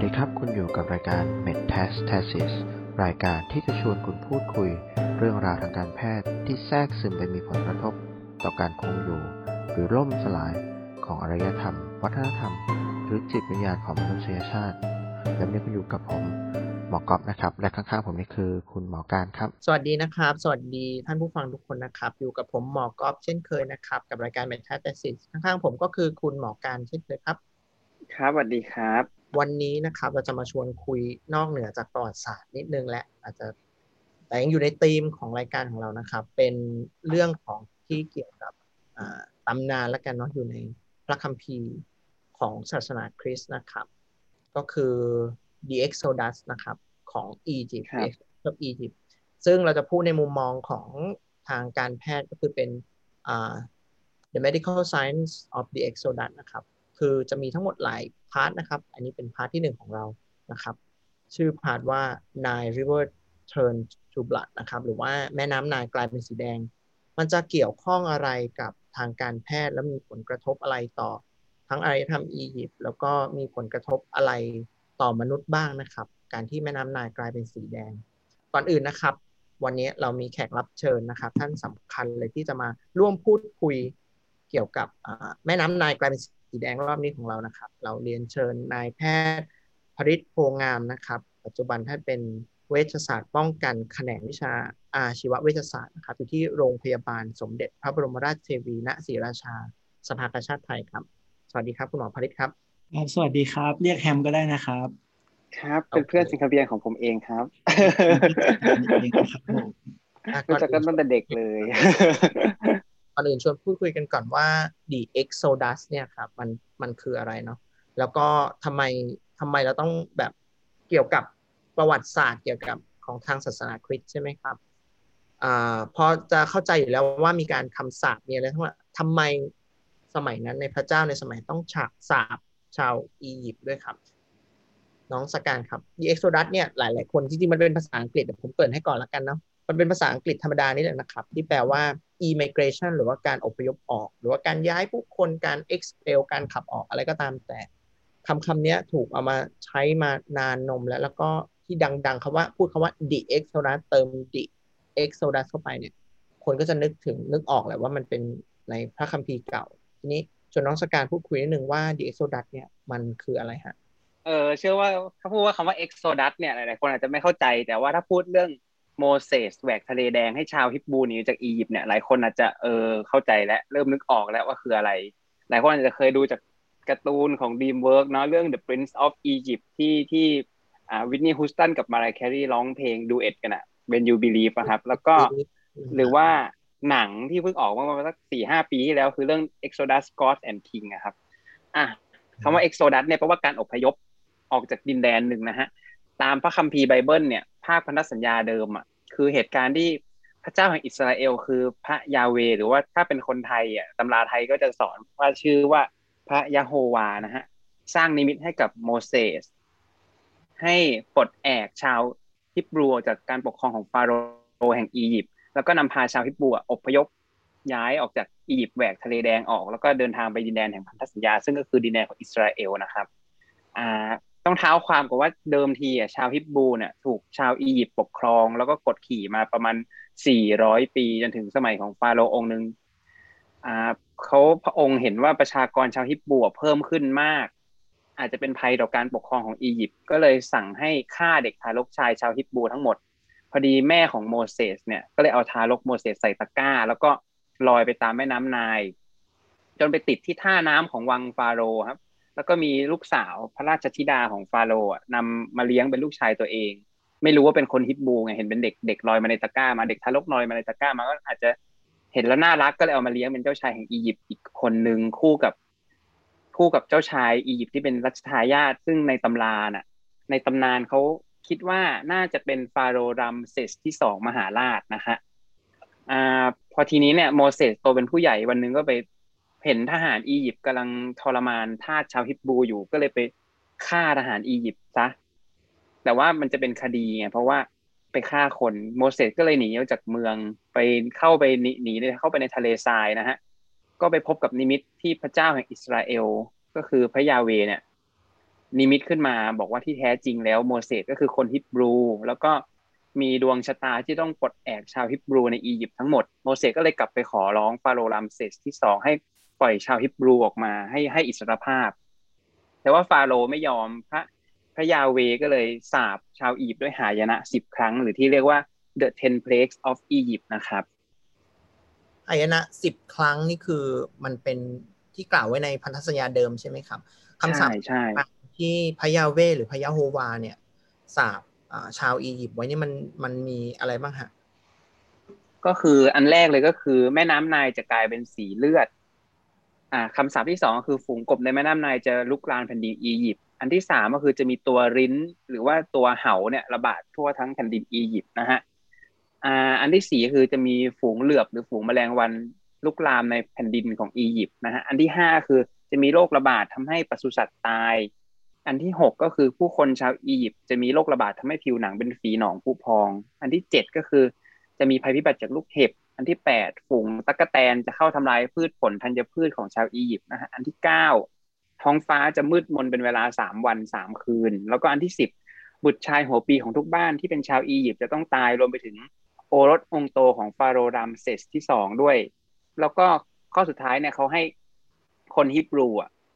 วัสดีครับคุณอยู่กับรายการ Metastasis รายการที่จะชวนคุณพูดคุยเรื่องราวทางการแพทย์ที่แทรกซึมไปมีผลกระทบต่อการคงอยู่หรือล่มสลายของอารยธรรมวัฒนธรรมหรือจิตวิญญาณของมนุษยชาติและวันนี้คุณอยู่กับผมหมอก๊อฟนะครับและข้างๆผมนี่คือคุณหมอการครับสวัสดีนะครับสวัสดีท่านผู้ฟังทุกคนนะครับอยู่กับผมหมอก๊อฟเช่นเคยนะครับกับรายการ Metastasis ข้างๆผมก็คือคุณหมอการเช่นเคยครับครับสวัสดีครับวันนี้นะครับเราจะมาชวนคุยนอกเหนือจากประวัติศาสตร์นิดนึงและอาจจะแต่ยังอยู่ในธีมของรายการของเรานะครับเป็นเรื่องของที่เกี่ยวกับตำนานละกันเนาะอยู่ในพระคัมภีร์ของศาสนาคริสต์นะครับก็คือ The Exodus นะครับของ Egypt กับ Egypt ซึ่งเราจะพูดในมุมมองของทางการแพทย์ก็คือเป็นThe Medical Science of the Exodus นะครับคือจะมีทั้งหมดหลายพาร์ทนะครับอันนี้เป็นพาร์ทที่1ของเรานะครับชื่อพาร์ทว่า Nile River Turn to Blood นะครับหรือว่าแม่น้ำไนล์กลายเป็นสีแดงมันจะเกี่ยวข้องอะไรกับทางการแพทย์และมีผลกระทบอะไรต่อทั้งอารยธรรมอียิปต์แล้วก็มีผลกระทบอะไรต่อมนุษย์บ้างนะครับการที่แม่น้ำไนล์กลายเป็นสีแดงก่อนอื่นนะครับวันนี้เรามีแขกรับเชิญนะครับท่านสำคัญเลยที่จะมาร่วมพูดคุยเกี่ยวกับแม่น้ำไนล์กลายเป็นสีแดงรอบนี้ของเรานะครับเราเรียนเชิญนายแพทย์พฤทธิ์โพงามนะครับปัจจุบันท่านเป็นเวชศาสตร์ป้องกันแขนงวิชาอาชีวเวชศาสตร์นะครับอยู่ที่โรงพยาบาลสมเด็จพระบรมราชเทวีณศรีราชาสภากาชาดไทยครับสวัสดีครับคุณหมอพฤทธิ์ครับสวัสดีครับเรียกแฮมก็ได้นะครับครับเป็นเพื่อนสิงคโปร์ของผมเองครับรู้จักกันตั้งแต่เด็กเลยก่อนอื่นชวนพูดคุยกันก่อนว่า The Exodus เนี่ยครับมันคืออะไรเนาะแล้วก็ทำไมเราต้องแบบเกี่ยวกับประวัติศาสตร์เกี่ยวกับของทางศาสนาคริสต์ใช่ไหมครับพอจะเข้าใจอยู่แล้วว่ามีการคำสาปเนี่ยอะไรทั้งหมดทำไมสมัยนั้นในพระเจ้าในสมัยต้องสาปชาวอียิปต์ด้วยครับน้องสการครับ The Exodus เนี่ยหลายๆคนจริงๆมันเป็นภาษาอังกฤษเดี๋ยวผมเปิดให้ก่อนละกันเนาะมันเป็นภาษาอังกฤษธรรมดานี่แหละนะครับที่แปลว่า immigration หรือว่าการอพยพออกหรือว่าการย้ายผู้คนการ expel การขับออกอะไรก็ตามแต่คำนี้ถูกเอามาใช้มานานนมแล้วก็ที่ดังๆพูดคำว่า the exodus เติม the exodus เข้าไปเนี่ยคนก็จะนึกออกแหละว่ามันเป็นในพระคัมภีร์เก่าทีนี้ชวนน้องสการพูดคุยนิดนึงว่า the exodus เนี่ยมันคืออะไรฮะเชื่อว่าถ้าพูดว่าคำว่า exodus เนี่ยหลายๆคนอาจจะไม่เข้าใจแต่ว่าถ้าพูดเรื่องโมเสสแหวกทะเลแดงให้ชาวฮิบรูหนีจากอียิปต์เนี่ยหลายคนอาจจะเข้าใจและเริ่มนึกออกแล้วว่าคืออะไรหลายคนอาจจะเคยดูจากการ์ตูนของ DreamWorks เนาะเรื่อง The Prince of Egypt ที่Whitney Houston กับ Mariah Carey ร้องเพลงดูเอตกันน่ะ When You Believe นะครับแล้วก็หรือว่าหนังที่เพิ่งออกเมื่อสัก 4-5 ปีที่แล้วคือเรื่อง Exodus: Gods and Kings อ่ะครับคำว่า Exodus เนี่ยแปลว่าการอพยพออกจากดินแดนหนึ่งนะฮะตามพระคัมภีร์ไบเบิลเนี่ยภาคพันธสัญญาเดิมอ่ะคือเหตุการณ์ที่พระเจ้าแห่งอิสราเอลคือพระยาห์เวห์หรือว่าถ้าเป็นคนไทยอ่ะตำราไทยก็จะสอนว่าชื่อว่าพระยะโฮวานะฮะสร้างนิมิตให้กับโมเสสให้ปลดแอกชาวฮิบรูออกจากการปกครองของฟาโรห์แห่งอียิปต์แล้วก็นำพาชาวฮิบรูอพยพย้ายออกจากอียิปต์แหวกทะเลแดงออกแล้วก็เดินทางไปดินแดนแห่งพันธสัญญาซึ่งก็คือดินแดนของอิสราเอลนะครับต้องเท้าความกับว่าเดิมทีชาวฮิบรูเนี่ยถูกชาวอียิปต์ปกครองแล้วก็กดขี่มาประมาณ400ปีจนถึงสมัยของฟาโรห์องค์หนึ่งพระองค์เห็นว่าประชากรชาวฮิบรูเพิ่มขึ้นมากอาจจะเป็นภัยต่อการปกครองของอียิปต์ก็เลยสั่งให้ฆ่าเด็กทารกชายชาวฮิบรูทั้งหมดพอดีแม่ของโมเสสเนี่ยก็เลยเอาทารกโมเสสใส่ตะกร้าแล้วก็ลอยไปตามแม่น้ำไนล์จนไปติดที่ท่าน้ำของวังฟาโรห์ครับแล้วก็มีลูกสาวพระราชธิดาของฟาโรห์นำมาเลี้ยงเป็นลูกชายตัวเองไม่รู้ว่าเป็นคนฮิบรูไงเห็นเป็นเด็กเด็กลอยมาในตะกร้ามาเด็กทารกลอยมาในตะกร้ามาก็อาจจะเห็นแล้วน่ารักก็เลยเอามาเลี้ยงเป็นเจ้าชายแห่งอียิปต์อีกคนนึงคู่กับเจ้าชายอียิปต์ที่เป็นรัชทายาทซึ่งในตำราน่ะในตำนานเขาคิดว่าน่าจะเป็นฟาโรห์รัมเซสที่2มหาราชนะฮะพอทีนี้เนี่ยโมเสสโตเป็นผู้ใหญ่วันนึงก็ไปเห็นทหารอียิปต์กำลังทรมานทาสชาวฮิบรูอยู่ก็เลยไปฆ่าทหารอียิปต์ซะแต่ว่ามันจะเป็นคดีไงเพราะว่าไปฆ่าคนโมเสสก็เลยหนีออกจากเมืองไปเข้าไปในทะเลทรายนะฮะก็ไปพบกับนิมิตที่พระเจ้าแห่งอิสราเอลก็คือพระยาห์เวห์เนี่ย นิมิตขึ้นมาบอกว่าที่แท้จริงแล้วโมเสสก็คือคนฮิบรูแล้วก็มีดวงชะตาที่ต้องปลดแอกชาวฮิบรูในอียิปต์ทั้งหมดโมเสสก็เลยกลับไปขอร้องฟาโรห์รัมเซสที่2ให้ปล่อยชาวฮิบรูออกมาให้อิสรภาพแต่ว่าฟาโรห์ไม่ยอมพระยาห์เวห์ก็เลยสาปชาวอียิปต์ด้วยหายนะ10ครั้งหรือที่เรียกว่า The Ten Plagues of Egypt นะครับหายนะ10ครั้งนี่คือมันเป็นที่กล่าวไว้ในพันธสัญญาเดิมใช่ไหมครับคำสาปที่พระยาห์เวห์หรือพระยะโฮวาเนี่ยสาปชาวอียิปต์ไว้นี่มันมีอะไรบ้างฮะก็คืออันแรกเลยก็คือแม่น้ำไนล์จะกลายเป็นสีเลือดคำสาปที่2ก็คือฝูงกบในแม่น้ำไนล์จะลุกลามแผ่นดินอียิปต์อันที่3ก็คือจะมีตัวริ้นหรือว่าตัวเหาเนี่ยระบาดทั่วทั้งแผ่นดินอียิปต์นะฮะอันที่4ก็คือจะมีฝูงเหลือบหรือฝูงแมลงวันลุกลามในแผ่นดินของอียิปต์นะฮะอันที่5คือจะมีโรคระบาดทำให้ปศุสัตว์ตายอันที่6ก็คือผู้คนชาวอียิปต์จะมีโรคระบาดทำให้ผิวหนังเป็นฝีหนองผุพองอันที่7ก็คือจะมีภัยพิบัติจากลูกเห็บอันที่8ฝูงตั๊กแตนจะเข้าทำลายพืชผลธัญพืชของชาวอียิปต์นะฮะอันที่9ท้องฟ้าจะมืดมนเป็นเวลา3วัน3คืนแล้วก็อันที่10บุตรชายหัวปีของทุกบ้านที่เป็นชาวอียิปต์จะต้องตายรวมไปถึงโอรสองค์โตของฟาโรห์รัมเซสที่2ด้วยแล้วก็ข้อสุดท้ายเนี่ยเขาให้คนฮิบรู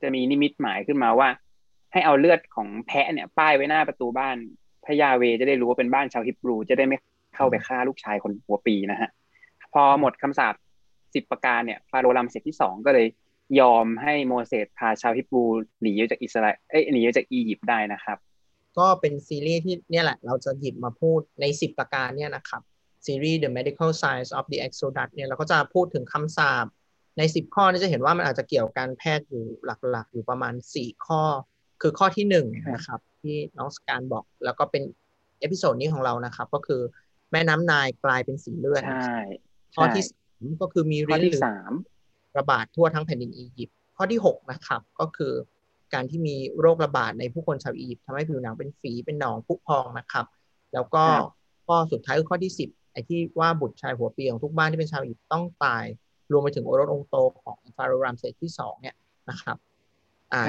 จะมีนิมิตหมายขึ้นมาว่าให้เอาเลือดของแพะเนี่ยป้ายไว้หน้าประตูบ้านพระยาห์เวห์จะได้รู้ว่าเป็นบ้านชาวฮิบรูจะได้ไม่เข้าไปฆ่าลูกชายคนหัวปีนะฮะพอหมดคำสาป10ประการเนี่ยฟาโรห์รัมเซสที่2ก็เลยยอมให้โมเสสพาชาวฮิบรูหนีออกจากหนีออกจากอียิปต์ได้นะครับก็เป็นซีรีส์ที่เนี่ยแหละเราจะหยิบมาพูดใน10ประการเนี่ยนะครับซีรีส์ The Medical Science of the Exodus เนี่ยเราก็จะพูดถึงคำสาปใน10ข้อนี่จะเห็นว่ามันอาจจะเกี่ยวกับการแพทย์อยู่หลักๆอยู่ประมาณ4ข้อคือข้อที่1นะครับที่น้องสการบอกแล้วก็เป็นเอพิโซดนี้ของเรานะครับก็คือแม่น้ำไนล์กลายเป็นสีเลือดข้อที่3ก็คือมีริ้นหรือระบาดทั่วทั้งแผ่นดินอียิปต์ข้อที่6นะครับก็คือการที่มีโรคระบาดในผู้คนชาวอียิปต์ทำให้ผิวหนังเป็นฝีเป็นหนองผุพองนะครับแล้วก็ข้อสุดท้ายคือข้อที่10ไอ้ที่ว่าบุตรชายหัวปีของทุกบ้านที่เป็นชาวอียิปต์ต้องตายรวมไปถึงโอรสองค์โตของฟาโรห์รัมเซสที่2เนี่ยนะครับ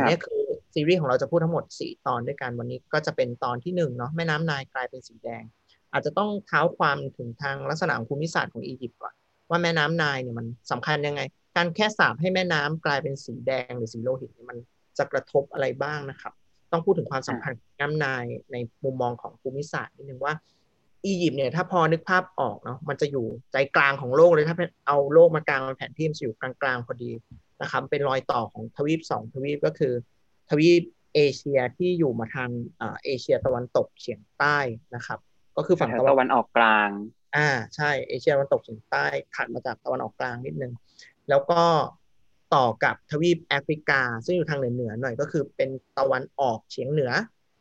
นี่คือซีรีส์ของเราจะพูดทั้งหมด4ตอนด้วยกันวันนี้ก็จะเป็นตอนที่1เนาะแม่น้ำไนล์กลายเป็นสีแดงอาจจะต้องเท้าความถึงทางลักษณะของภูมิศาสตร์ของอียิปต์ก่อนว่าแม่น้ำไนล์เนี่ยมันสำคัญยังไงการแค่สาปให้แม่น้ำกลายเป็นสีแดงหรือสีโลหิตเนี่ยมันจะกระทบอะไรบ้างนะครับต้องพูดถึงความสำคัญของน้ำไนล์ในมุมมองของภูมิศาสตร์นิดนึงว่าอียิปต์เนี่ยถ้าพอนึกภาพออกเนาะมันจะอยู่ใจกลางของโลกเลยถ้าเอาโลกมากลางเป็นแผนที่มันจะอยู่กลางๆพอดีนะครับเป็นรอยต่อของทวีป2ทวีปก็คือทวีปเอเชียที่อยู่มาทางเอเชียตะวันตกเฉียงใต้นะครับก็คือฝั่งตะวันออกกลางใช่เอเชียตะวันตกเฉียงใต้ถัดมาจากตะวันออกกลางนิดนึงแล้วก็ต่อกับทวีปแอฟริกาซึ่งอยู่ทางเหนือหน่อยก็คือเป็นตะวันออกเฉียงเหนือ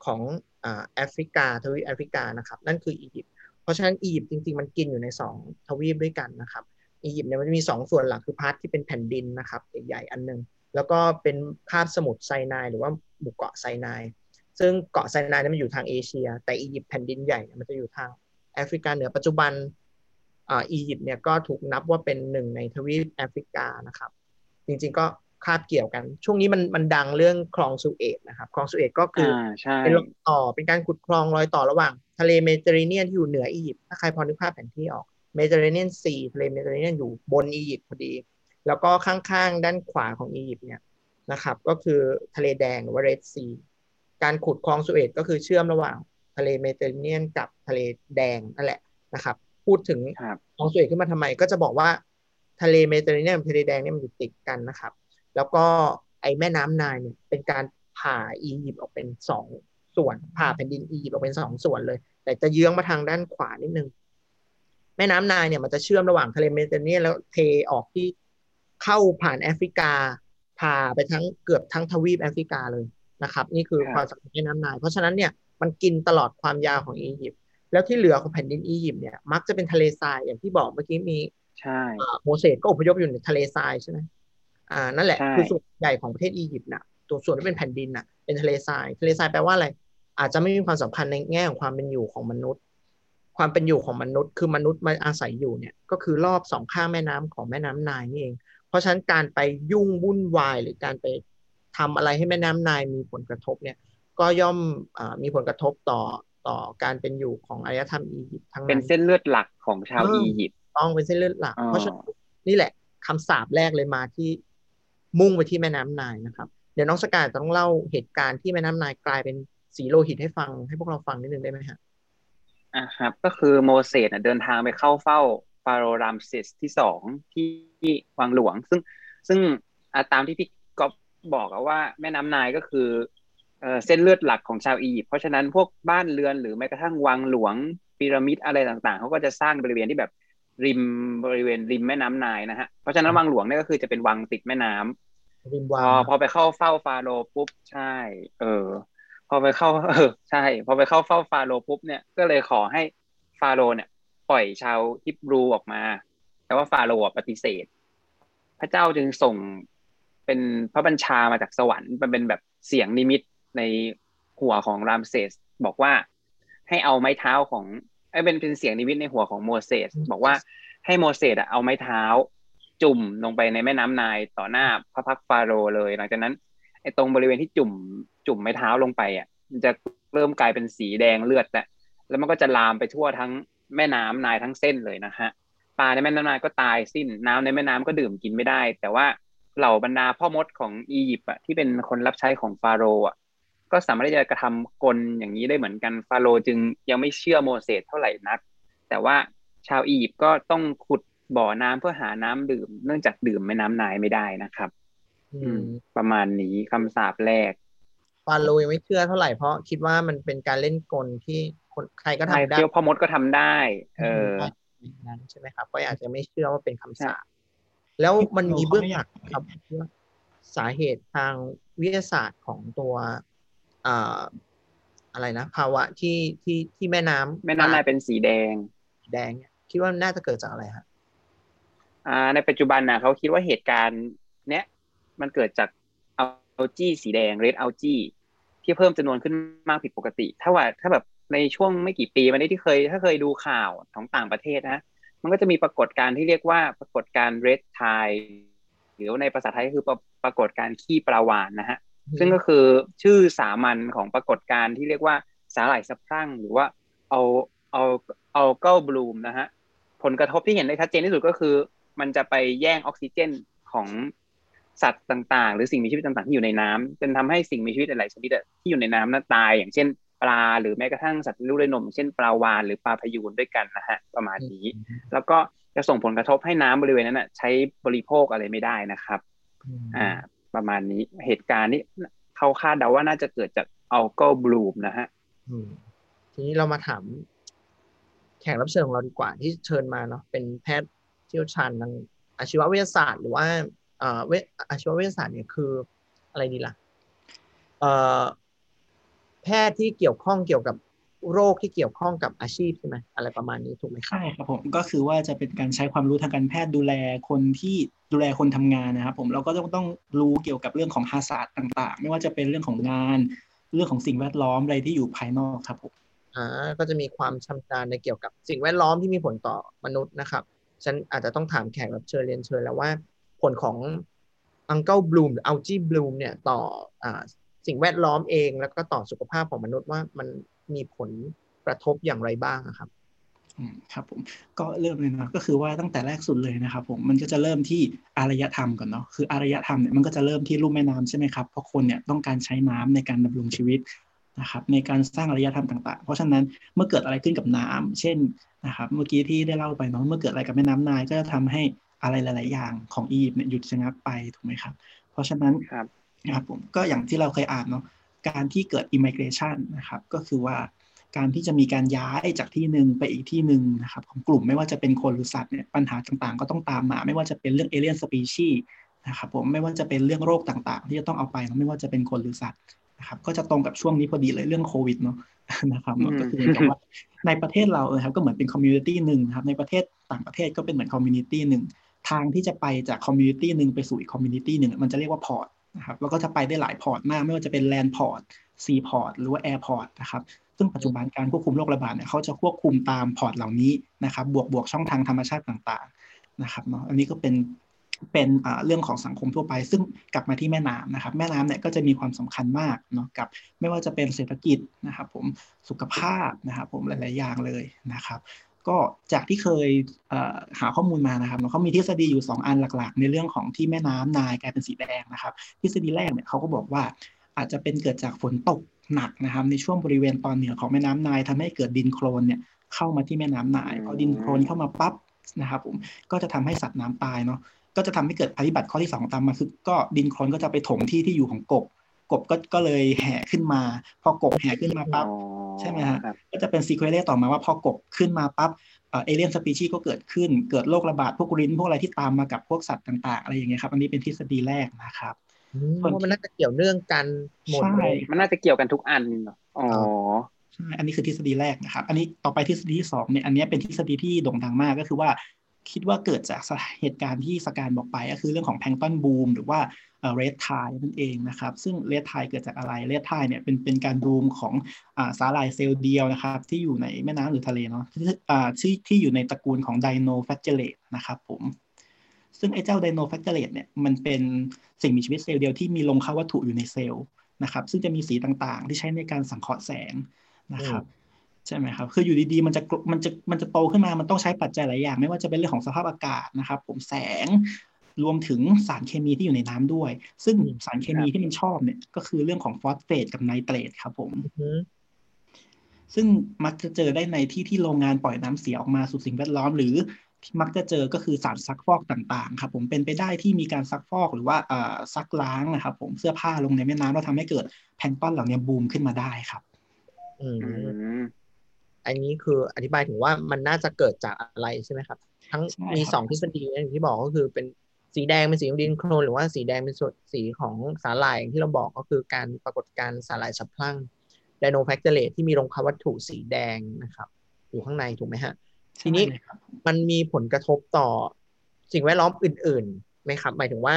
ของแอฟริกาทวีปแอฟริกานะครับนั่นคืออียิปต์เพราะฉะนั้นอียิปต์จริงๆมันกินอยู่ใน2ทวีปด้วยกันนะครับอียิปต์เนี่ยมันจะมี2ส่วนหลักคือพาร์ทที่เป็นแผ่นดินนะครับใหญ่ๆอันนึงแล้วก็เป็นคาบสมุทรไซนายหรือว่าหมู่เกาะไซนายซึ่งเกาะไซนายนั้นมันอยู่ทางเอเชียแต่อียิปต์แผ่นดินใหญ่มันจะอยู่ทางแอฟริกาเหนือปัจจุบันอียิปต์เนี่ยก็ถูกนับว่าเป็น1ในทวีปแอฟริกานะครับจริงๆก็คาบเกี่ยวกันช่วงนี้มันดังเรื่องคลองสุเอตนะครับคลองสุเอตก็คือเป็นรอยต่อเป็นการขุดคลองรอยต่อระหว่างทะเลเมดิเตอร์เรเนียนที่อยู่เหนืออียิปต์ถ้าใครพอนึกภาพแผนที่ออกเมดิเตอร์เรเนียนซีทะเลเมดิเตอร์เรเนียนอยู่บนอียิปต์พอดีแล้วก็ข้างๆด้านขวาของอียิปต์เนี่ยนะครับก็คือทะเลแดงหรือว่า Red Sea การขุดคลองสุเอตก็คือเชื่อมระหว่างทะเลเมดิเตอร์เรเนียนกับทะเลแดงนั่นแหละนะครับพูดถึงคลองสุเอตขึ้นมาทำไมก็จะบอกว่าทะเลเมดิเตอร์เรเนียนกับทะเลแดงเนี่ยมันอยู่ติดกันนะครับแล้วก็ไอ้แม่น้ำไนล์เนี่ยเป็นการผ่าอียิปต์ออกเป็น2ส่วนผ่าแผ่นดินอียิปต์ออกเป็น2ส่วนเลยแต่จะเยื้องมาทางด้านขวานิดนึงแม่น้ำไนล์เนี่ยมันจะเชื่อมระหว่างทะเลเมดิเตอร์เรเนียนแล้วเทออกที่เข้าผ่านแอฟริกาพาไปทั้งเกือบทั้งทวีปแอฟริกาเลยนะครับนี่คือความสำคัญของแม่น้ำไนล์เพราะฉะนั้นเนี่ยมันกินตลอดความยาวของอียิปต์แล้วที่เหลือของแผ่นดินอียิปต์เนี่ยมักจะเป็นทะเลทรายอย่างที่บอกเมื่อกี้มีโมเสสก็อพยพอยู่ในทะเลทรายใช่ไหมนั่นแหละคือส่วนใหญ่ของประเทศอียิปต์น่ะตัวส่วนที่เป็นแผ่นดินน่ะเป็นทะเลทรายทะเลทรายแปลว่าอะไรอาจจะไม่มีความสำคัญในแง่ของความเป็นอยู่ของมนุษย์ความเป็นอยู่ของมนุษย์คือมนุษย์มาอาศัยอยู่เนี่ยก็คือรอบสองข้างแม่น้ำของแม่น้ำไนล์นี่เองเพราะฉะนั้นการไปยุ่งวุ่นวายหรือการไปทำอะไรให้แม่น้ำไนล์มีผลกระทบเนี่ย ก็ย่อมมีผลกระทบต่อการเป็นอยู่ของอารยธรรมอียิปต์ทั้งนั้นเป็นเส้นเลือดหลักของชาวอียิปต์ต้องเป็นเส้นเลือดหลักเพราะฉะนั้นนี่แหละคำสาปแรกเลยมาที่มุ่งไปที่แม่น้ำไนล์นะครับเดี๋ยวน้องสกายจะต้องเล่าเหตุการณ์ที่แม่น้ำไนล์กลายเป็นสีโลหิตให้ฟังให้พวกเราฟังนิดนึงได้ไหมฮะครับก็คือโมเสสเดินทางไปเข้าเฝ้าฟาโรห์รามเซสที่2ที่วังหลวงซึ่งตามที่พี่ก๊อฟบอกว่าแม่น้ำไนล์ก็คือเส้นเลือดหลักของชาวอียิปต์เพราะฉะนั้นพวกบ้านเรือนหรือแม้กระทั่งวังหลวงพีระมิดอะไรต่างๆเขาก็จะสร้างบริเวณที่แบบบริเวณริมแม่น้ำไนล์นะฮะเพราะฉะนั้นวังหลวงเนี่ยก็คือจะเป็นวังติดแม่น้ำริมวังพอไปเข้าเฝ้าฟาโรห์ปุ๊บใช่พอไปเข้าเฝ้าฟาโรห์ปุ๊บเนี่ยก็เลยขอให้ฟาโรห์เนี่ยปล่อยชาวฮิบรูออกมาแต่ว่าฟาโรห์ปฏิเสธพระเจ้าจึงส่งเป็นพระบัญชามาจากสวรรค์มันเป็นแบบเสียงนิมิตในหัวของรามเซสบอกว่าให้เอาไม้เท้าของเป็นเสียงนิมิตในหัวของโมเสสบอกว่าให้โมเสสเอาไม้เท้าจุ่มลงไปในแม่น้ำไนล์ต่อหน้าพระพักฟาโรห์เลยหลังจากนั้นไอ้ตรงบริเวณที่จุ่มไม้เท้าลงไปอ่ะมันจะเริ่มกลายเป็นสีแดงเลือดแล้วมันก็จะลามไปทั่วทั้งแม่น้ำไนล์ทั้งเส้นเลยนะฮะปลาในแม่น้ำไนล์ก็ตายสิ้นน้ำในแม่น้ำก็ดื่มกินไม่ได้แต่ว่าเหล่าบรรดาพ่อมดของอียิปต์ที่เป็นคนรับใช้ของฟาโรห์ก็สามารถที่จะกระทำกลอย่างนี้ได้เหมือนกันฟาโรห์จึงยังไม่เชื่อโมเสสเท่าไหร่นักแต่ว่าชาวอียิปต์ก็ต้องขุดบ่อน้ำเพื่อหาน้ำดื่มเนื่องจากดื่มแม่น้ำไนล์ไม่ได้นะครับประมาณนี้คำสาปแรกฟาโรห์ยังไม่เชื่อเท่าไหร่เพราะคิดว่ามันเป็นการเล่นกลที่คนใครก็ทำได้พ่อมดก็ทำได้นั่นใช่ไหมครับก็อาจจะไม่เชื่อว่าเป็นคำสาปแล้วมันมีเบื้องหลังครับสาเหตุทางวิทยาศาสตร์ของตัวอะไรนะภาวะที่แม่น้ำไนล์เป็นสีแดงคิดว่าน่าจะเกิดจากอะไรฮะในปัจจุบันนะเขาคิดว่าเหตุการณ์เนี้ยมันเกิดจากอัลจีสีแดง Red Algae ที่เพิ่มจำนวนขึ้นมากผิดปกติถ้าแบบในช่วงไม่กี่ปีมานี้ถ้าเคยดูข่าวของต่างประเทศนะมันก็จะมีปรากฏการณ์ที่เรียกว่าปรากฏการณ์ Red Tide หรือในภาษาไทยคือปรากฏการณ์ขี้ปลาวาฬนะฮะซึ่งก็คือชื่อสามัญของปรากฏการณ์ที่เรียกว่าสาหร่ายสะพรั่งหรือว่าalgal bloom นะฮะผลกระทบที่เห็นได้ชัดเจนที่สุดก็คือมันจะไปแย่งออกซิเจนของสัตว์ต่างๆหรือสิ่งมีชีวิตต่างๆที่อยู่ในน้ำจนทำให้สิ่งมีชีวิตหลายชนิดที่อยู่ในน้ำนั้นตายอย่างเช่นปลาหรือแม้กระทั่งสัตว์ลูกด้วยนมเช่นปลาวาฬหรือปลาพยูนด้วยกันนะฮะประมาณนี้แล้วก็จะส่งผลกระทบให้น้ำบริเวณนั้นใช้บริโภคอะไรไม่ได้นะครับประมาณนี้เหตุการณ์นี้เขาคาดเดาว่าน่าจะเกิดจาก algal bloom นะฮะทีนี้เรามาถามแขกรับเชิญของเราดีกว่าที่เชิญมาเนาะเป็นแพทย์เชี่ยวชาญทางอาชีววิทยาศาสตร์หรือว่าอาชีววิทยาศาสตร์เนี่ยคืออะไรดีล่ะแพทย์ที่เกี่ยวข้องเกี่ยวกับโรคที่เกี่ยวข้องกับอาชีพใช่ไหมอะไรประมาณนี้ถูกไหมครับใช่ครับผมก็คือว่าจะเป็นการใช้ความรู้ทางการแพทย์ดูแลคนทำงานนะครับผมเราก็ต้องรู้เกี่ยวกับเรื่องของฮาซาร์ดต่างๆไม่ว่าจะเป็นเรื่องของงานเรื่องของสิ่งแวดล้อมอะไรที่อยู่ภายนอกครับผมก็จะมีความชำนาญในเกี่ยวกับสิ่งแวดล้อมที่มีผลต่อมนุษย์นะครับฉันอาจจะต้องถามแขกรับเรียนเชิญแล้วว่าผลของ algal bloom หรือ algae bloom เนี่ยต่อสิ่งแวดล้อมเองแล้วก็ต่อสุขภาพของมนุษย์ว่ามันมีผลกระทบอย่างไรบ้างครับครับผมก็เริ่มเลยนะก็คือว่าตั้งแต่แรกสุดเลยนะครับผมมันก็จะเริ่มที่อารยธรรมก่อนเนาะคืออารยธรรมเนี่ยมันก็จะเริ่มที่ลุ่มแม่น้ำใช่ไหมครับเพราะคนเนี่ยต้องการใช้น้ำในการดำรงชีวิตนะครับในการสร้างอารยธรรมต่างๆเพราะฉะนั้นเมื่อเกิดอะไรขึ้นกับน้ำเช่นนะครับเมื่อกี้ที่ได้เล่าไปเนาะเมื่อเกิดอะไรกับแม่น้ำไนล์ก็จะทำให้อะไรหลายๆอย่างของอียิปต์เนี่ยหยุดชะงักไปถูกไหมครับเพราะฉะนั้นครับผมก็อย่างที่เราเคยอ่านเนาะการที่เกิด immigration นะครับก็คือว่าการที่จะมีการย้ายจากที่หนึ่งไปอีกที่หนึ่งนะครับของกลุ่มไม่ว่าจะเป็นคนหรือสัตว์เนี่ยปัญหาต่างๆก็ต้องตามมาไม่ว่าจะเป็นเรื่อง alien species นะครับผมไม่ว่าจะเป็นเรื่องโรคต่างๆที่จะต้องเอาไปไม่ว่าจะเป็นคนหรือสัตว์นะครับก็จะตรงกับช่วงนี้พอดีเลยเรื่องโควิดเนาะนะครับก็คืออย่างว่าในประเทศเราครับก็เหมือนเป็น community นึงนะครับในประเทศต่างประเทศก็เป็นเหมือน community นึงทางที่จะไปจาก community นึงไปสู่อีก community นึงมันจะเรียกว่า portนะครับแล้วก็จะไปได้หลายพอร์ตมากไม่ว่าจะเป็นแลนด์พอร์ตซีพอร์ตหรือว่าแอร์พอร์ตนะครับซึ่งปัจจุบันการควบคุมโรคระบาดเนี่ยเขาจะควบคุมตามพอร์ตเหล่านี้นะครับบวกช่องทางธรรมชาติต่างๆนะครับเนาะอันนี้ก็เป็น เป็นเรื่องของสังคมทั่วไปซึ่งกลับมาที่แม่น้ำนะครับแม่น้ำเนี่ยก็จะมีความสำคัญมากเนาะกับไม่ว่าจะเป็นเศรษฐกิจนะครับผมสุขภาพนะครับผมหลายๆอย่างเลยนะครับก็จากที่เคยหาข้อมูลมานะครับเขามีทฤษฎีอยู่2อันหลักๆในเรื่องของที่แม่น้ำไนล์กลายเป็นสีแดงนะครับทฤษฎีแรกเนี่ยเขาก็บอกว่าอาจจะเป็นเกิดจากฝนตกหนักนะครับในช่วงบริเวณตอนเหนือของแม่น้ำไนล์ทำให้เกิดดินโคลนเนี่ยเข้ามาที่แม่น้ำไนล์พอดินโคลนเข้ามาปั๊บนะครับผมก็จะทำให้สัตว์น้ำตายเนาะก็จะทำให้เกิดภัยพิบัติข้อที่2ตามมาคือก็ดินโคลนก็จะไปถมที่อยู่ของกบก็เลยแห่ขึ้นมาพอกบแห่ขึ้นมาปั๊บใช่ไหมฮะก็จะเป็นซีเควนซ์ต่อมาว่าพอกบขึ้นมาปั๊บเอเลี่ยนสปีชีส์ก็เกิดขึ้นเกิดโรคระบาดพวกลิ้นพวกอะไรที่ตามมากับพวกสัตว์ต่างๆอะไรอย่างเงี้ยครับอันนี้เป็นทฤษฎีแรกนะครับมันน่าจะเกี่ยวเนื่องกันหมดเลยมันน่าจะเกี่ยวกันทุกอันอ๋อใช่อันนี้คือทฤษฎีแรกนะครับอันนี้ต่อไปทฤษฎีที่2เนี่ยอันนี้เป็นทฤษฎีที่โด่งดังมากก็คือว่าคิดว่าเกิดจากเหตุการณ์ที่สการบอกไปก็คือเรื่องของแพลงก์ตอนบูมหรือว่าRed Tide นั่นเองนะครับซึ่ง Red Tide เกิดจากอะไร Red Tide เนี่ยเป็นการบูมของสาหร่ายเซลล์เดียวนะครับที่อยู่ในแม่น้ำหรือทะเลเนาะที่อยู่ในตระกูลของไดโนแฟเจอเรตนะครับผมซึ่งไอ้เจ้าไดโนแฟเจอเรตเนี่ยมันเป็นสิ่งมีชีวิตเซลล์เดียวที่มีลงเข้าวัตถุอยู่ในเซลล์นะครับซึ่งจะมีสีต่างๆที่ใช้ในการสังเคราะห์แสงนะครับใช่ไหมครับคืออยู่ดีๆมันจะโตขึ้นมามันต้องใช้ปัจจัยหลายอย่างไม่ว่าจะเป็นเรื่องของสภาพอากาศนะครับผมแสงรวมถึงสารเคมีที่อยู่ในน้ำด้วยซึ่งสารเคมีที่มันชอบเนี่ยก็คือเรื่องของฟอสเฟตกับไนเตรตครับผมซึ่งมักจะเจอได้ในที่โรงงานปล่อยน้ำเสียออกมาสู่สิ่งแวดล้อมหรือมักจะเจอก็คือสารซักฟอกต่างๆครับผมเป็นไปได้ที่มีการซักฟอกหรือว่าซักล้างนะครับผมเสื้อผ้าลงในแม่น้ำแล้วทำให้เกิดแพลงก์ตอนเหล่านี้บูมขึ้นมาได้ครับอันนี้คืออธิบายถึงว่ามันน่าจะเกิดจากอะไรใช่ไหมครับทั้งมี2ทฤษฎีอย่างที่บอกก็คือเป็นสีแดงเป็นสีของดินโคลนหรือว่าสีแดงเป็นสีของสาหร่ายที่เราบอกก็คือการปรากฏการณ์สาหร่ายฉับพลันไดโนแฟคเจอเรตที่มีรองคาวัตถุสีแดงนะครับอยู่ข้างในถูกไหมฮะทีนี้มันมีผลกระทบต่อสิ่งแวดล้อมอื่นๆไหมครับหมายถึงว่า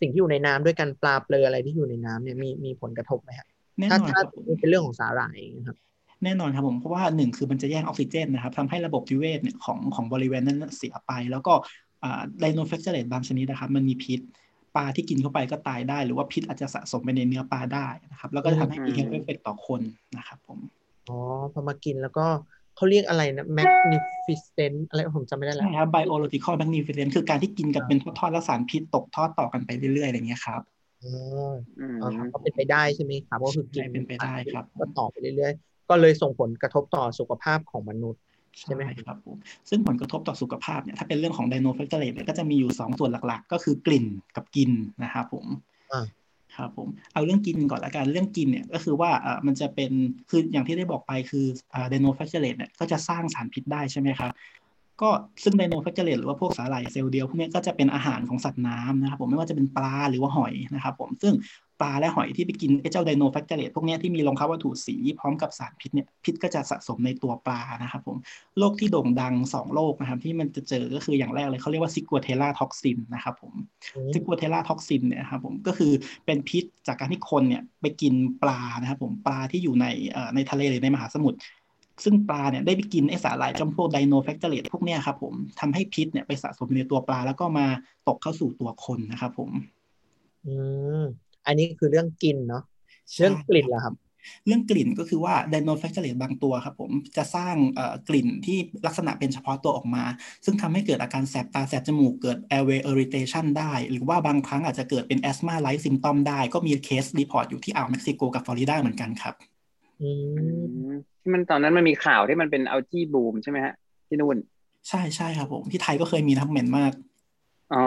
สิ่งที่อยู่ในน้ำด้วยกันปลาเปลือยอะไรที่อยู่ในน้ำเนี่ยมีผลกระทบไหมฮะถ้าเป็นเรื่องของสาหร่ายนะครับแน่นอนครับผมเพราะว่า1คือมันจะแย่งออกซิเจนนะครับทำให้ระบบนิเวศเนี่ยของบริเวณนั้นเสียไปแล้วก็ไดโนแฟคเจอเรตบางชนิดนะครับมันมีพิษปลาที่กินเข้าไปก็ตายได้หรือว่าพิษอาจจะสะสมไปในเนื้อปลาได้นะครับแล้วก็จะทำให้มีเอฟเฟกต์ต่อคนนะครับผมอ๋อพอมากินแล้วก็เขาเรียกอะไรนะ magnificent อะไรผมจำไม่ได้แล้วใช่ครับ biological magnificent คือการที่กินกันเป็นทอดๆแล้วสารพิษตกทอดต่อกันไปเรื่อยๆอะไรเงี้ยครับก็เป็นไปได้ใช่ไหมครับก็คือกินเป็นไปได้ครับก็ต่อไปเรื่อยๆก็เลยส่งผลกระทบต่อสุขภาพของมนุษย์ใช่ไหมครับผมซึ่งผลกระทบต่อสุขภาพเนี่ยถ้าเป็นเรื่องของไดโนแฟคเจอเรตเนี่ยก็จะมีอยู่2ส่วนหลักๆก็คือกลิ่นกับกินนะครับผมครับผมเอาเรื่องกินก่อนละกันเรื่องกินเนี่ยก็คือว่ามันจะเป็นคืออย่างที่ได้บอกไปคือไดโนแฟคเจอเรตเนี่ยก็จะสร้างสารพิษได้ใช่ไหมครับก็ซึ่งไดโนแฟคเจอเรตหรือว่าพวกสาหร่ายเซลล์เดียวพวกนี้ก็จะเป็นอาหารของสัตว์น้ำนะครับผมไม่ว่าจะเป็นปลาหรือว่าหอยนะครับผมซึ่งปลาและหอยที่ไปกินไอ้เจ้าไดโนแฟคเจอเรตพวกนี้ที่มีรองคาวัตถุสีพร้อมกับสารพิษเนี่ยพิษก็จะสะสมในตัวปลานะครับผมโรคที่โด่งดัง2โรคนะครับที่มันจะเจอก็คืออย่างแรกเลยเขาเรียกว่าซิกัวเทล่าท็อกซินนะครับผมซิกัวเทล่าท็อกซินเนี่ยครับผมก็คือเป็นพิษจากการที่คนเนี่ยไปกินปลานะครับผมปลาที่อยู่ในทะเลหรือในมหาสมุทรซึ่งปลาเนี่ยได้ไปกินไอ้สาหร่ายจำพวกไดโนแฟคเจอเรตพวกเนี้ยครับผมทำให้พิษเนี่ยไปสะสมในตัวปลาแล้วก็มาตกเข้าสู่ตัวคนนะครับผมอันนี้คือเรื่องกินเนาะเรื่องกลิ่นเหรอครับเรื่องกลิ่นก็คือว่าไดโนแฟคเจอเรตบางตัวครับผมจะสร้างกลิ่นที่ลักษณะเป็นเฉพาะตัวออกมาซึ่งทำให้เกิดอาการแสบตาแสบจมูกเกิด airway irritation ได้หรือว่าบางครั้งอาจจะเกิดเป็น asthma like symptom ได้ก็มีเคสรีพอร์ตอยู่ที่อ่าวเม็กซิโกกับฟลอริดาเหมือนกันครับที่มันตอนนั้นมันมีข่าวที่มันเป็น algae bloom ใช่ไหมฮะที่นู่นใช่ใช่ครับผมที่ไทยก็เคยมีทั้งเหม็นมากอ๋อ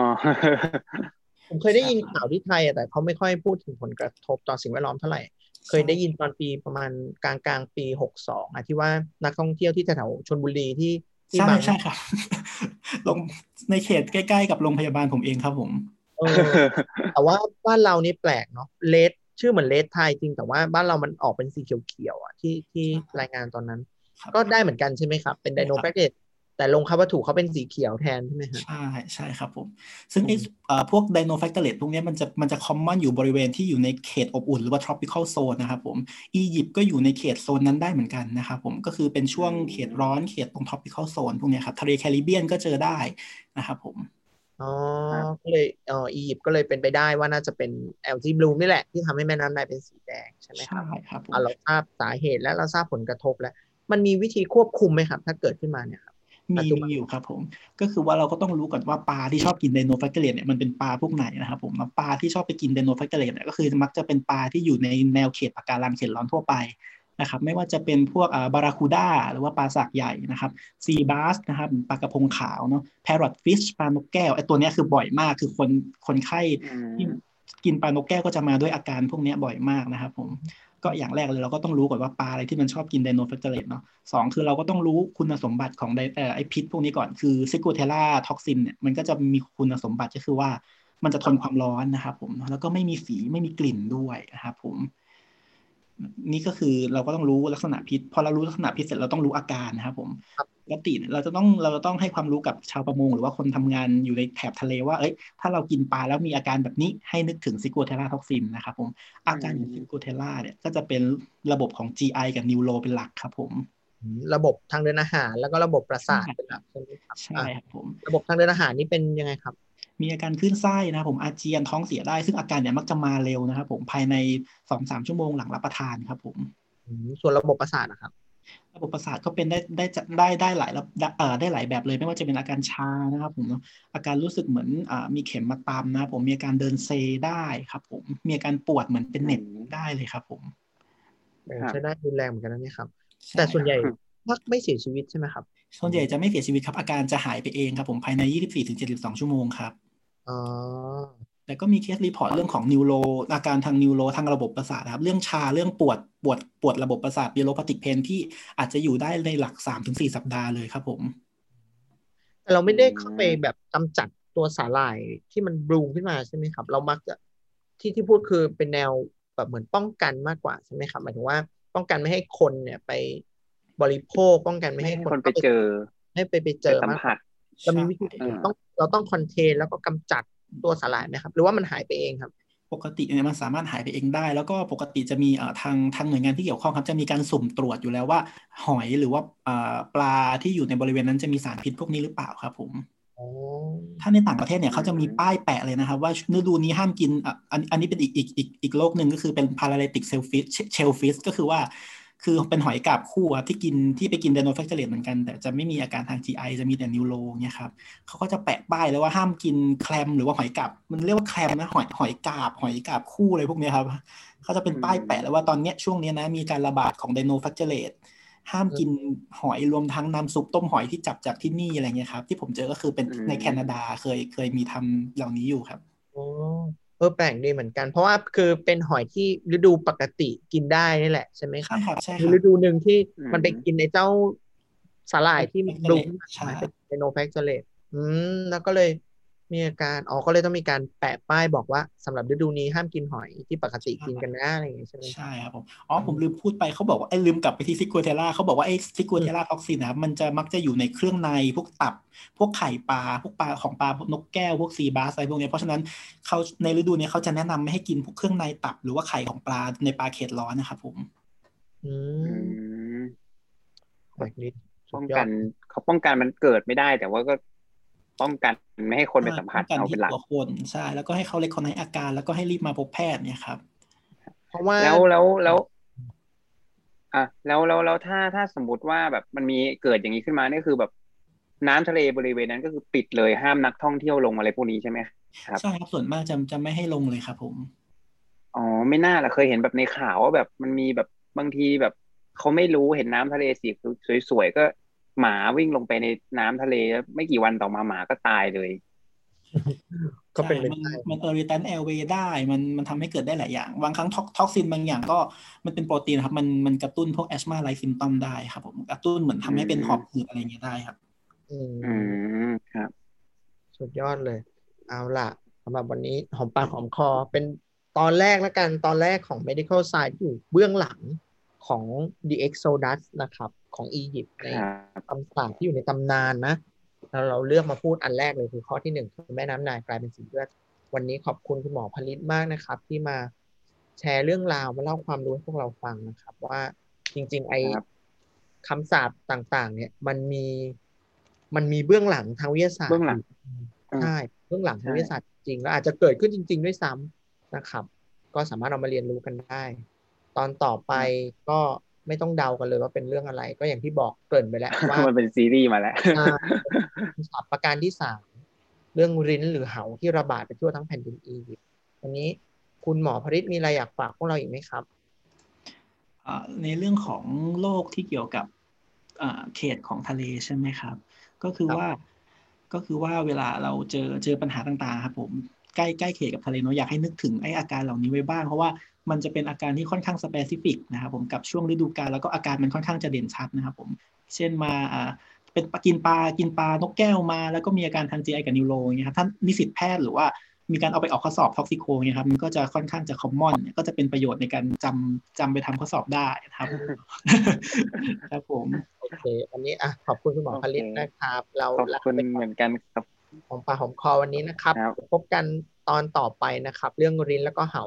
ผมเคยได้ยินข่าวที่ไทยแต่เขาไม่ค่อยพูดถึงผลกระทบต่อสิ่งแวดล้อมเท่าไหร่เคยได้ยินตอนปีประมาณกลางปี62ที่ว่านักท่องเที่ยวที่แถวชลบุรีที่บางใช่ครับลงในเขตใกล้ๆกับโรงพยาบาลผมเองครับผมแต่ว่าบ้านเรานี่แปลกเนาะเลดชื่อเหมือนเลดไทยจริงแต่ว่าบ้านเรามันออกเป็นสีเขียวๆที่รายงานตอนนั้นก็ได้เหมือนกันใช่ไหมครับเป็นไดโนแฟคเจอเรตแต่ลงคาวัตถุเขาเป็นสีเขียวแทนใช่ไหมครับใช่ครับผมซึ่งไอ้พวกไดโนแฟคเจอเรตพวกนี้มันจะคอมมอนอยู่บริเวณที่อยู่ในเขตอบอุ่นหรือว่า tropical zone นะครับผมอียิปต์ก็อยู่ในเขตโซนนั้นได้เหมือนกันนะครับผมก็คือเป็นช่วงเขตร้อนเขตตรง tropical zone พวกนี้ครับทะเลแคริบเบียนก็เจอได้นะครับผม อ๋อก็เลยอียิปต์ก็เลยเป็นไปได้ว่าน่าจะเป็นแอลจีบลูมนี่แหละที่ทำให้แม่น้ำไนล์เป็นสีแดงใช่ไหมครับใช่ครับเราทราบสาเหตุและเราทราบผลกระทบแล้วมันมีวิธีควบคุมไหมครับถ้าเกิดขึ้นมาเนี่ยครับมีอยู่ครับผมก็คือว่าเราก็ต้องรู้ก่อนว่าปลาที่ชอบกินไดโนแฟคเทเรตเนี่ยมันเป็นปลาพวกไหนนะครับผมปลาที่ชอบไปกินไดโนแฟคเทเรตเนี่ยก็คือมักจะเป็นปลาที่อยู่ในแนวเขตปะการังเขตร้อนทั่วไปนะครับไม่ว่าจะเป็นพวกบาราคูด้าหรือว่าปลาสากใหญ่นะครับซีบาสนะครับปลากระพงขาวเนาะแพรอทฟิชปลานกแก้วไอ้ตัวนี้คือบ่อยมากคือคนไข้ที่กินปลานกแก้วก็จะมาด้วยอาการพวกนี้บ่อยมากนะครับผมก็อย่างแรกเลยเราก็ต้องรู้ก่อนว่าปลาอะไรที่มันชอบกินไดโนแฟคเทเรตเนาะสองคือเราก็ต้องรู้คุณสมบัติของไอ้พิษพวกนี้ก่อนคือซิโกเทล่าท็อกซินเนี่ยมันก็จะมีคุณสมบัติก็คือว่ามันจะทนความร้อนนะครับผมแล้วก็ไม่มีสีไม่มีกลิ่นด้วยนะครับผมนี่ก็คือเราก็ต้องรู้ลักษณะพิษพอเรารู้ลักษณะพิษเสร็จเราต้องรู้อาการนะครับผมปกติเราจะต้องให้ความรู้กับชาวประมงหรือว่าคนทำงานอยู่ในแถบทะเลว่าเอ้ยถ้าเรากินปลาแล้วมีอาการแบบนี้ให้นึกถึงซิโกเทล่าท็อกซินนะครับผมอาการของซิโกเทล่าเนี่ยก็จะเป็นระบบของ GI กับนิวโรเป็นหลักครับผมระบบทางเดินอาหารแล้วก็ระบบประสาทเป็นหลักใช่ไหมครับใช่ครับผมระบบทางเดินอาหารนี่เป็นยังไงครับมีอาการคลื่นไส้นะครับผมอาเจียนท้องเสียได้ซึ่งอาการเนี่ยมักจะมาเร็วนะครับผมภายใน 2-3 ชั่วโมงหลังรับประทานครับผมส่วนระบบประสาทนะครับระบบประสาทก็เป็นได้หลายหลายแบบเลยไม่ว่าจะเป็นอาการชานะครับผมอาการรู้สึกเหมือนมีเข็มมาตามนะครับผมมีอาการเดินเซได้ครับผมมีอาการปวดเหมือนเป็นเหน็บได้เลยครับผมใช่ได้รุนแรงเหมือนกันนะนี่ครับแต่ส่วนใหญ่ไม่เสียชีวิตใช่ไหมครับส่วนใหญ่จะไม่เสียชีวิตครับอาการจะหายไปเองครับผมภายใน 24-72 ชั่วโมงครับแต่ก็มีเคสรีพอร์ตเรื่องของนิวโรอาการทางนิวโรทางระบบประสาทครับเรื่องชาเรื่องปวดระบบประสาทneuropathic painที่อาจจะอยู่ได้ในหลัก 3-4 สัปดาห์เลยครับผมแต่เราไม่ได้เข้าไปแบบกำจัดตัวสาหร่ายที่มันบลูมขึ้นมาใช่ไหมครับเรามักจะที่พูดคือเป็นแนวแบบเหมือนป้องกันมากกว่าใช่ไหมครับหมายถึงว่าป้องกันไม่ให้คนเนี่ยไปบริโภคป้องกันไม่ให้คนไปเจอให้ไปเจอมากเรามีวิธีเราต้องคอนเทนแล้วก็กำจัดตัวสาหร่ายนะครับหรือว่ามันหายไปเองครับปกติเนี่ยมันสามารถหายไปเองได้แล้วก็ปกติจะมีทางหน่วยงานที่เกี่ยวข้องครับจะมีการสุ่มตรวจอยู่แล้วว่าหอยหรือว่าปลาที่อยู่ในบริเวณนั้นจะมีสารพิษพวกนี้หรือเปล่าครับผมถ้าในต่างประเทศเนี่ยเขาจะมีป้ายแปะเลยนะครับว่าฤดูนี้ห้ามกินอันนี้เป็นอีกโรคหนึ่งก็คือเป็น paralytic shellfish ก็คือว่าคือเป็นหอยกาบคู่ครับที่กินที่ไปกินไดโนแฟคเทเรตเหมือนกันแต่จะไม่มีอาการทาง GI จะมีแต่นิวโรเนี่ยครับเขาก็จะแปะป้ายเลยว่าห้ามกินแคลมหรือว่าหอยกาบมันเรียกว่าแคลมนะหอยกาบคู่อะไรพวกนี้ครับเขาจะเป็นป้ายแปะเลยว่าตอนเนี้ยช่วงนี้นะมีการระบาดของไดโนแฟคเทเรตห้ามกินหอยรวมทั้งน้ำซุปต้มหอยที่จับจากที่นี่อะไรเงี้ยครับที่ผมเจอก็คือเป็นในแคนาดาเคยมีทำเหล่านี้อยู่ครับแปลกดีเหมือนกันเพราะว่าคือเป็นหอยที่ฤดูปกติกินได้นี่แหละใช่ไหมครับใช่ครับฤดูหนึ่งที่มันไปกินในเจ้าสาหร่ายที่มันบลูมไดโนแฟคเทเรตแล้วก็เลยมีอาการก็เลยต้องมีการแปะป้ายบอกว่าสำหรับฤดูนี้ห้ามกินหอยที่ปกติกินกันนะอะไรอย่างเงี้ยใช่ไหมใช่ครับผมผมลืมพูดไปเขาบอกว่าลืมกลับไปที่ซิโกเทล่าเขาบอกว่าไอ้ซิโกเทล่าท็อกซินนะครับมันจะมักจะอยู่ในเครื่องในพวกตับพวกไข่ปลาพวกปลาของปลานกแก้วพวกซีบาสอะไรพวกนี้เพราะฉะนั้นเขาในฤดูนี้เขาจะแนะนำไม่ให้กินพวกเครื่องในตับหรือว่าไข่ของปลาในปลาเขตร้อนนะครับผมแบบนี้ป้องกันมันเกิดไม่ได้แต่ว่าก็ป้องกันไม่ให้คนไปสัมผัสเอาเป็นหลักคนใช่แล้วก็ให้เขาเล็กคนในอาการแล้วก็ให้รีบมาพบแพทย์เนี่ยครับเพราะว่าแล้วถ้าสมมติว่าแบบมันมีเกิดอย่างนี้ขึ้นมานี่คือแบบน้ำทะเลบริเวณนั้นก็คือปิดเลยห้ามนักท่องเที่ยวลงอะไรพวกนี้ใช่ไหมครับใช่ครับส่วนมากจะไม่ให้ลงเลยครับผมไม่น่าล่ะเคยเห็นแบบในข่าวว่าแบบมันมีแบบบางทีแบบเขาไม่รู้เห็นน้ำทะเลสีสวยๆก็หมาวิ่งลงไปในน้ำทะเลไม่กี่วันต่อมาหมาก็ตายเลยก็เป็นมันirritant airway ได้มันทำให้เกิดได้หลายอย่างบางครั้งท็อกซินบางอย่างก็มันเป็นโปรตีนครับมันกระตุ้นพวก asthma like symptom ได้ครับผมกระตุ้นเหมือนทำให้เป็นหอบหืดอะไรเงี้ยได้ครับครับสุดยอดเลยเอาล่ะสำหรับวันนี้หอมปากหอมคอเป็นตอนแรกแล้วกันตอนแรกของ medical science อยู่เบื้องหลังของ The Exodus นะครับของอียิปต์ในคำสาปที่อยู่ในตำนานนะแล้วเราเลือกมาพูดอันแรกเลยคือข้อที่1คือแม่น้ำไนล์กลายเป็นสีเลือดวันนี้ขอบคุณคุณหมอพลิตมากนะครับที่มาแชร์เรื่องราวมาเล่าความรู้ให้พวกเราฟังนะครับว่าจริงๆไอ้คำสาปต่างๆเนี่ยมันมีเบื้องหลังทางวิทยาศาสตร์ใช่ เรื่องหลังทางวิทยาศาสตร์จริงแล้วอาจจะเกิดขึ้นจริงๆด้วยซ้ำนะครับก็สามารถเอามาเรียนรู้กันได้ตอนต่อไปก็ไม่ต้องเดากันเลยว่าเป็นเรื่องอะไรก็อย่างที่บอกเกริ่นไปแล้วว่ามันเป็นซีรีส์มาแล้วศัพท์ประการที่3เรื่องริ้นหรือเหาที่ระบาดไปทั่วทั้งแผ่นดินอียิปต์อันนี้คุณหมอพฤทธิ์มีอะไรอยากฝากพวกเราอีกไหมครับในเรื่องของโรคที่เกี่ยวกับเขตของทะเลใช่ไหมครับก็คือว่าเวลาเราเจอปัญหาต่างๆครับผมใกล้เขตกับทะเลเนาะอยากให้นึกถึงไอ้อาการเหล่านี้ไว้บ้างเพราะว่ามันจะเป็นอาการที่ค่อนข้างสเปซิฟิกนะครับผมกับช่วงฤดูกาลแล้วก็อาการมันค่อนข้างจะเด่นชัดนะครับผมเช่นมาเป็นกินปลา นกแก้วมาแล้วก็มีอาการทางGIกับนิวโรอย่างเงี้ยครับท่านนิสิตแพทย์หรือว่ามีการเอาไปออกข้อสอบท็อกซิโคเนี่ยครับมันก็จะค่อนข้างจะคอมมอนก็จะเป็นประโยชน์ในการจำไปทำข้อสอบได้ครับครับผมโอเคอันนี้ขอบคุณคุณหมอพฤทธิ์นะครับเราขอบคุณเหมือนกันครับของปลาของคอวันนี้นะครับพบกันตอนต่อไปนะครับเรื่องริ้นแล้วก็เหา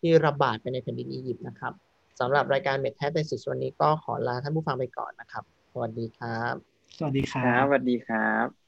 ที่ระบาดไปในแผ่นดินอียิปต์นะครับสำหรับรายการ Metastasis วันนี้ก็ขอลาท่านผู้ฟังไปก่อนนะครับสวัสดีครับสวัสดีครับ